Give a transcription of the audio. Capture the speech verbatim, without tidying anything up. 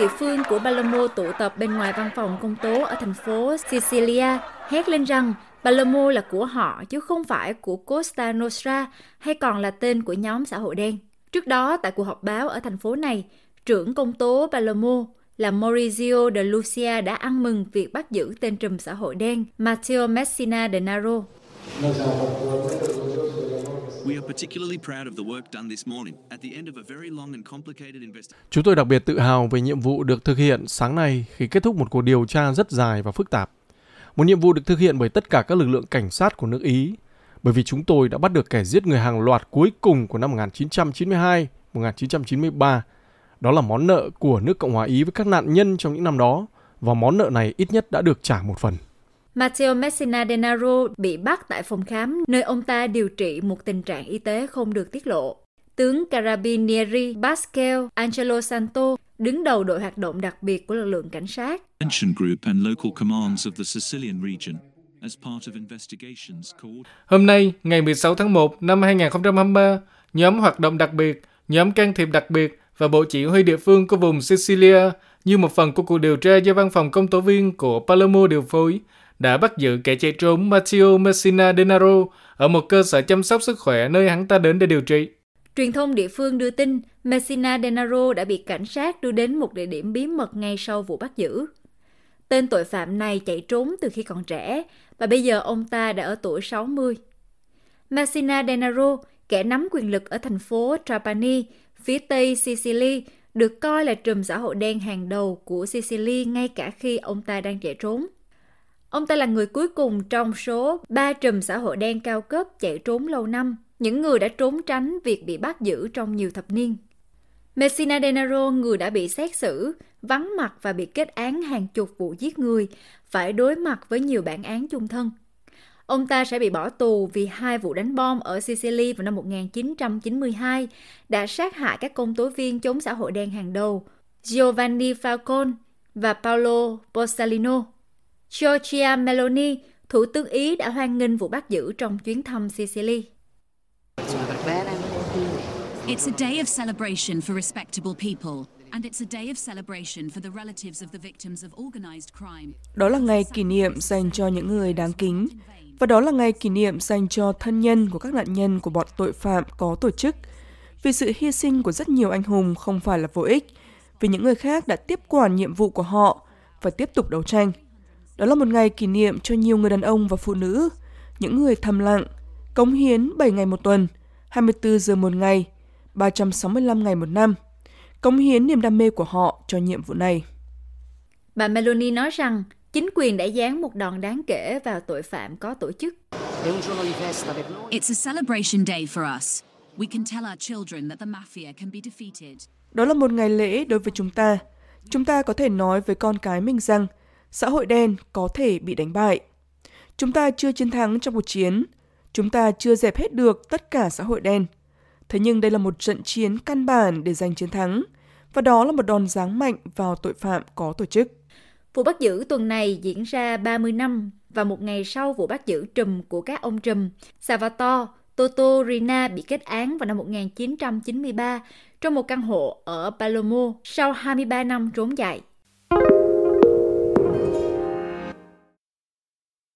địa phương của Palermo tụ tập bên ngoài văn phòng công tố ở thành phố Sicilia, hét lên rằng Palermo là của họ chứ không phải của Costa Nostra hay còn là tên của nhóm xã hội đen. Trước đó, tại cuộc họp báo ở thành phố này, trưởng công tố Palermo là Maurizio de Lucia đã ăn mừng việc bắt giữ tên trùm xã hội đen Matteo Messina Denaro. Chúng tôi đặc biệt tự hào về nhiệm vụ được thực hiện sáng nay khi kết thúc một cuộc điều tra rất dài và phức tạp. Một nhiệm vụ được thực hiện bởi tất cả các lực lượng cảnh sát của nước Ý, bởi vì chúng tôi đã bắt được kẻ giết người hàng loạt cuối cùng của năm một nghìn chín trăm chín mươi hai đến một nghìn chín trăm chín mươi ba. Đó là món nợ của nước Cộng hòa Ý với các nạn nhân trong những năm đó, và món nợ này ít nhất đã được trả một phần. Matteo Messina Denaro bị bắt tại phòng khám, nơi ông ta điều trị một tình trạng y tế không được tiết lộ. Tướng Carabinieri Basile Angelo Santo, đứng đầu đội hoạt động đặc biệt của lực lượng cảnh sát, hôm nay, ngày mười sáu tháng một năm hai nghìn không trăm hai mươi ba, nhóm hoạt động đặc biệt, nhóm can thiệp đặc biệt và Bộ Chỉ huy địa phương của vùng Sicilia như một phần của cuộc điều tra do văn phòng công tố viên của Palermo điều phối đã bắt giữ kẻ chạy trốn Matteo Messina Denaro ở một cơ sở chăm sóc sức khỏe nơi hắn ta đến để điều trị. Truyền thông địa phương đưa tin Messina Denaro đã bị cảnh sát đưa đến một địa điểm bí mật ngay sau vụ bắt giữ. Tên tội phạm này chạy trốn từ khi còn trẻ và bây giờ ông ta đã ở tuổi sáu mươi. Messina Denaro, kẻ nắm quyền lực ở thành phố Trapani, phía tây Sicily, được coi là trùm xã hội đen hàng đầu của Sicily ngay cả khi ông ta đang chạy trốn. Ông ta là người cuối cùng trong số ba trùm xã hội đen cao cấp chạy trốn lâu năm, những người đã trốn tránh việc bị bắt giữ trong nhiều thập niên. Messina Denaro, người đã bị xét xử, vắng mặt và bị kết án hàng chục vụ giết người, phải đối mặt với nhiều bản án chung thân. Ông ta sẽ bị bỏ tù vì hai vụ đánh bom ở Sicily vào năm một nghìn chín trăm chín mươi hai đã sát hại các công tố viên chống xã hội đen hàng đầu Giovanni Falcone và Paolo Borsellino. Georgia Meloni, thủ tướng Ý, đã hoan nghênh vụ bắt giữ trong chuyến thăm Sicily. It's a day of celebration for respectable people and it's a day of celebration for the relatives of the victims of organized crime. Đó là ngày kỷ niệm dành cho những người đáng kính và đó là ngày kỷ niệm dành cho thân nhân của các nạn nhân của bọn tội phạm có tổ chức. Vì sự hy sinh của rất nhiều anh hùng không phải là vô ích, vì những người khác đã tiếp quản nhiệm vụ của họ và tiếp tục đấu tranh. Đó là một ngày kỷ niệm cho nhiều người đàn ông và phụ nữ, những người thầm lặng, cống hiến bảy ngày một tuần, hai mươi tư giờ một ngày, ba trăm sáu mươi lăm ngày một năm, cống hiến niềm đam mê của họ cho nhiệm vụ này. Bà Meloni nói rằng chính quyền đã giáng một đòn đáng kể vào tội phạm có tổ chức. It's a celebration day for us. We can tell our children that the mafia can be defeated. Đó là một ngày lễ đối với chúng ta. Chúng ta có thể nói với con cái mình rằng xã hội đen có thể bị đánh bại. Chúng ta chưa chiến thắng trong cuộc chiến. Chúng ta chưa dẹp hết được tất cả xã hội đen. Thế nhưng đây là một trận chiến căn bản để giành chiến thắng. Và đó là một đòn giáng mạnh vào tội phạm có tổ chức. Vụ bắt giữ tuần này diễn ra ba mươi năm và một ngày sau vụ bắt giữ trùm của các ông trùm. Salvatore Totorina bị kết án vào năm một nghìn chín trăm chín mươi ba trong một căn hộ ở Palermo sau hai mươi ba năm trốn chạy.